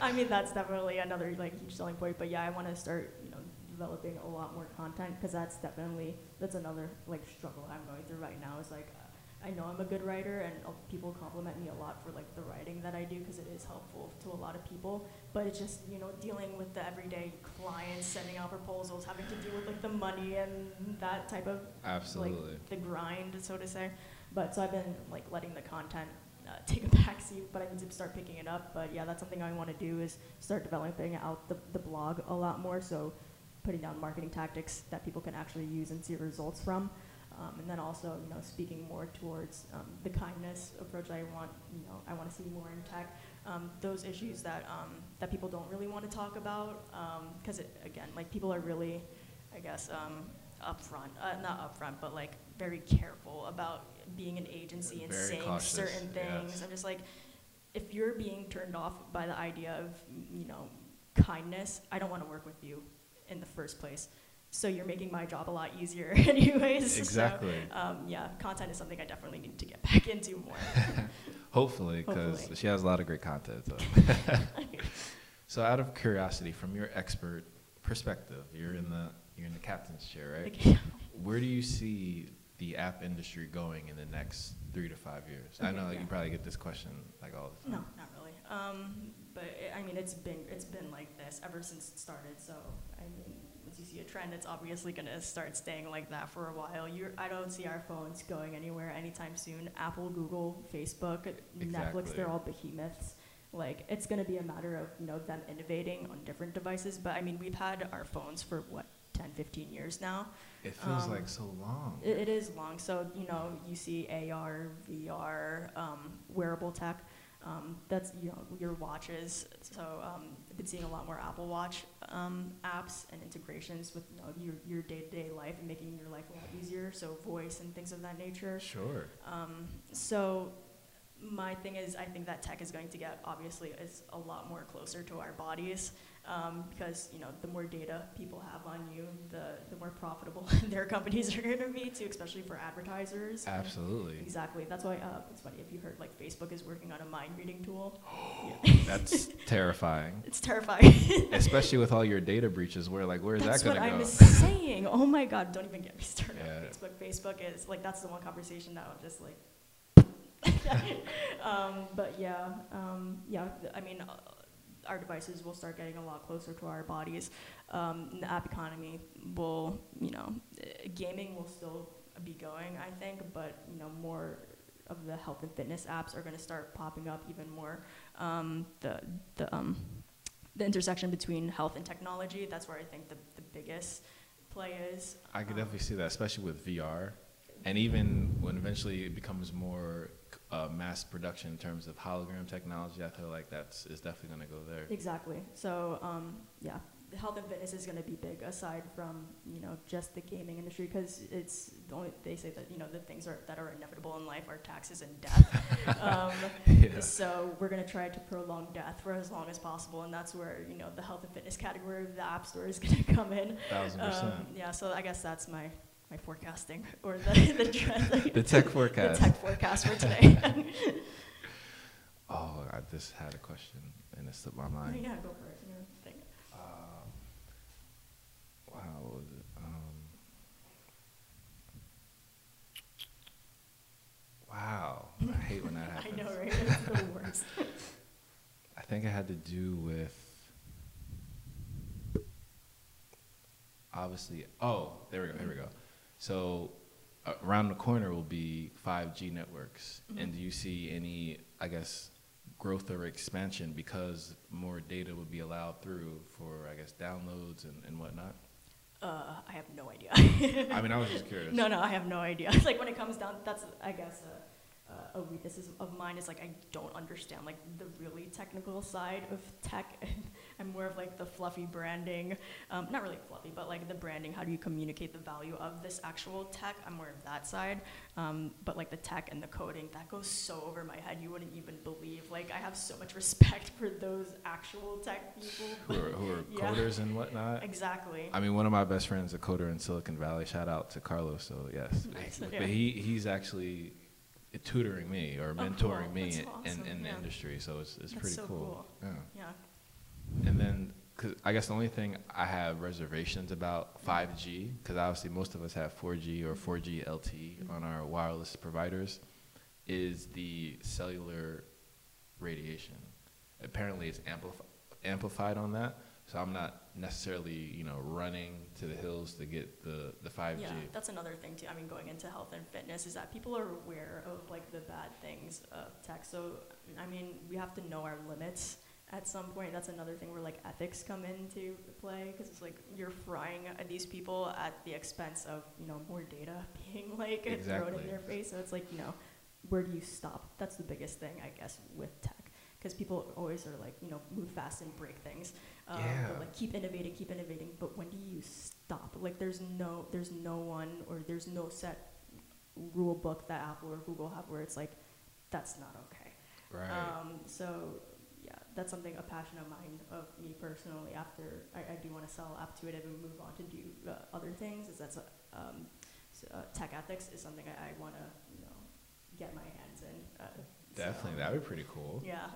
I mean, that's definitely another like huge selling point, but yeah, I want to start, you know, developing a lot more content, because that's definitely, that's another like struggle I'm going through right now is like, uh, I know I'm a good writer and uh, people compliment me a lot for like the writing that I do, because it is helpful to a lot of people, but it's just, you know, dealing with the everyday clients, sending out proposals, having to deal with like the money and that type of Absolutely. like the grind, so to say. But so I've been like letting the content Uh, take a backseat, but I need to start picking it up. But yeah, that's something I want to do is start developing out the, the blog a lot more, so putting down marketing tactics that people can actually use and see results from, um, and then also, you know, speaking more towards um, the kindness approach that I want, you know, I want to see more in tech, um, those issues that um, that people don't really want to talk about, because um, again, like people are really, I guess, um, upfront, uh, not upfront, but like very careful about being an agency and very saying cautious, certain things. Yes. I'm just like, if you're being turned off by the idea of, you know, kindness, I don't want to work with you in the first place. So you're making my job a lot easier anyways. Exactly. So, um, yeah, content is something I definitely need to get back into more. Hopefully, because she has a lot of great content. So. So out of curiosity, from your expert perspective, you're in the, you're in the captain's chair, right? Okay. Where do you see the app industry going in the next three to five years? Okay, I know yeah. you probably get this question like all the time. No, not really. Um, but it, I mean, it's been it's been like this ever since it started. So I mean, once you see a trend, it's obviously gonna start staying like that for a while. You're, I don't see our phones going anywhere anytime soon. Apple, Google, Facebook, exactly. Netflix—they're all behemoths. Like it's gonna be a matter of, you know, them innovating on different devices. But I mean, we've had our phones for what? ten, fifteen years now. It feels um, like so long. It, it is long. So, you know, you see A R, V R, um, wearable tech. Um, that's, you know, your watches. So um, I've been seeing a lot more Apple Watch um, apps and integrations with, you know, your, your day-to-day life and making your life a lot easier. So voice and things of that nature. Sure. Um, so my thing is, I think that tech is going to get, obviously, is a lot more closer to our bodies, um, because, you know, the more data people have on you, the, the more profitable their companies are going to be, too, especially for advertisers. Absolutely. And exactly. That's why, uh, it's funny, if you heard, like, Facebook is working on a mind-reading tool. Yeah. That's terrifying. It's terrifying. Especially with all your data breaches, where, like, where's that going to go? That's what I was saying. Oh, my God, don't even get me started yeah. on Facebook. Facebook is, like, that's the one conversation that I'll just, like, um, but yeah, um, yeah. I mean, uh, our devices will start getting a lot closer to our bodies. Um, the app economy will, you know, uh, gaming will still be going, I think, but you know, more of the health and fitness apps are going to start popping up even more. Um, the the um, the intersection between health and technology. That's where I think the the biggest play is. I could um, definitely see that, especially with V R, and even when eventually it becomes more. Uh, mass production in terms of hologram technology, I feel like that's is definitely going to go there. Exactly. So um, yeah, the health and fitness is going to be big. Aside from you know just the gaming industry, because it's the only they say that you know the things are, that are inevitable in life are taxes and death. um, yeah. So we're going to try to prolong death for as long as possible, and that's where you know the health and fitness category of the App Store is going to come in. Thousand percent. Um, yeah. So I guess that's my. My forecasting, or the the trend. The tech forecast. The tech forecast for today. oh, I just had a question, and it slipped my mind. Oh, yeah, go for it. You know, thing. Uh, wow, what was it? Um, wow, I hate when that happens. I know, right? That's the worst. I think it had to do with. Obviously, oh, there we go, here we go. So uh, around the corner will be five G networks. Mm-hmm. And do you see any, I guess, growth or expansion because more data would be allowed through for, I guess, downloads and, and whatnot? Uh, I have no idea. I mean, I was just curious. No, no, I have no idea. Like when it comes down, that's, I guess, uh, uh, a weakness of mine is like I don't understand like the really technical side of tech. I'm more of like the fluffy branding, um, not really fluffy, but like the branding, how do you communicate the value of this actual tech? I'm more of that side, um, but like the tech and the coding, that goes so over my head, you wouldn't even believe. Like I have so much respect for those actual tech people. Who are, who are yeah. coders and whatnot. Exactly. I mean, one of my best friends, a coder in Silicon Valley, shout out to Carlos, so yes. Nice. But yeah. he, he's actually tutoring me or mentoring oh, cool. me awesome. in, in yeah. the industry, so it's, it's That's pretty so cool. cool. Yeah. yeah. And then, cause I guess the only thing I have reservations about five G, because obviously most of us have four G or four G L T mm-hmm. on our wireless providers, is the cellular radiation. Apparently it's amplifi amplified on that, so I'm not necessarily, you know, running to the hills to get the, the five G. Yeah, that's another thing too, I mean, going into health and fitness is that people are aware of like the bad things of tech, so I mean, we have to know our limits. At some point, that's another thing where like ethics come into play, because it's like you're frying these people at the expense of you know more data being like exactly. thrown in their face. So it's like you know, where do you stop? That's the biggest thing I guess with tech, because people always are like you know move fast and break things, um, yeah. but like keep innovating, keep innovating. But when do you stop? Like there's no there's no one or there's no set rule book that Apple or Google have where it's like that's not okay. Right. Um, so. That's something, a passion of mine, of me personally, after I, I do want to sell Apptuitive and move on to do uh, other things, is that's, uh, um, so, uh, tech ethics is something I, I want to, you know, get my hands in. Uh, Definitely, so. That would be pretty cool. Yeah. yeah.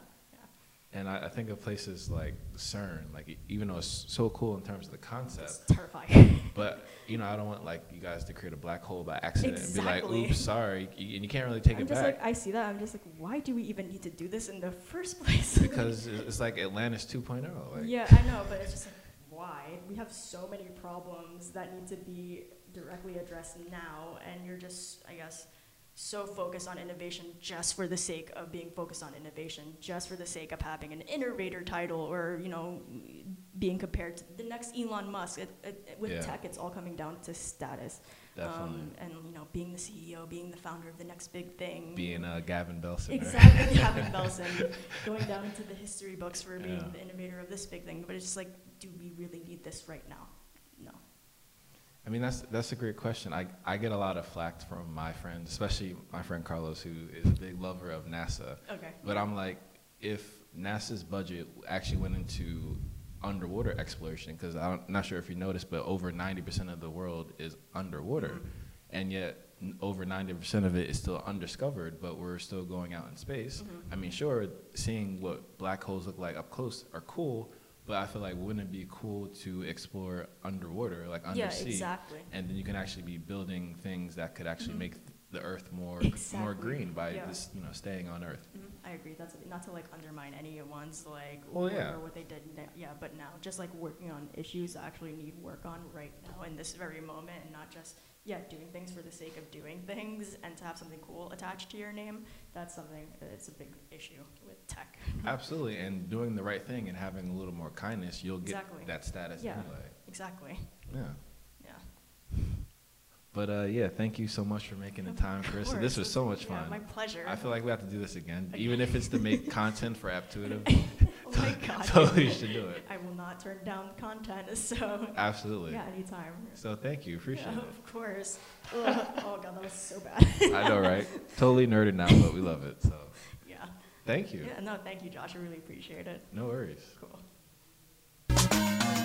And I, I think of places like CERN, like even though it's so cool in terms of the concept. It's terrifying. But, you know, I don't want like you guys to create a black hole by accident exactly. and be like, oops, sorry, and you can't really take I'm it just back. Like, I see that. I'm just like, why do we even need to do this in the first place? Because it's like Atlantis two point oh. Like. Yeah, I know, but it's just like, why? We have so many problems that need to be directly addressed now, and you're just, I guess, so focused on innovation just for the sake of being focused on innovation, just for the sake of having an innovator title or, you know, being compared to the next Elon Musk. It, it, it, with yeah. tech, it's all coming down to status. Definitely. Um, and, you know, being the C E O, being the founder of the next big thing. Being uh, Gavin Belson. Exactly, right? Gavin Belson. Going down into the history books for being yeah. the innovator of this big thing. But it's just like, do we really need this right now? No. I mean, that's that's a great question. I, I get a lot of flack from my friends, especially my friend Carlos, who is a big lover of NASA. Okay. But I'm like, if NASA's budget actually went into underwater exploration, because I'm not sure if you noticed, but over ninety percent of the world is underwater. Mm-hmm. And yet over ninety percent of it is still undiscovered, but we're still going out in space. Mm-hmm. I mean, sure, seeing what black holes look like up close are cool, but I feel like wouldn't it be cool to explore underwater, like undersea? Yeah, exactly. And then you can actually be building things that could actually mm-hmm. make the Earth more exactly. more green by yeah. just you know staying on Earth. Mm-hmm. I agree. That's not to like undermine any one's like well, yeah. or what they did. Yeah, but now just like working on issues that actually need work on right now in this very moment, and not just yeah doing things for the sake of doing things, and to have something cool attached to your name. That's something. It's a big issue with tech. Absolutely, and doing the right thing and having a little more kindness, you'll get exactly. that status yeah. anyway. Exactly. Yeah. But uh, yeah, thank you so much for making the time, Chris. This was so much fun. Yeah, my pleasure. I feel like we have to do this again, okay. even if it's to make content for Apptuitive. Oh my God. Totally should do it. I will not turn down content, so. Absolutely. Yeah, anytime. So thank you, appreciate yeah, it. Of course. Ugh. Oh God, that was so bad. I know, right? Totally nerded now, but we love it, so. Yeah. Thank you. Yeah, no, thank you, Josh. I really appreciate it. No worries. Cool.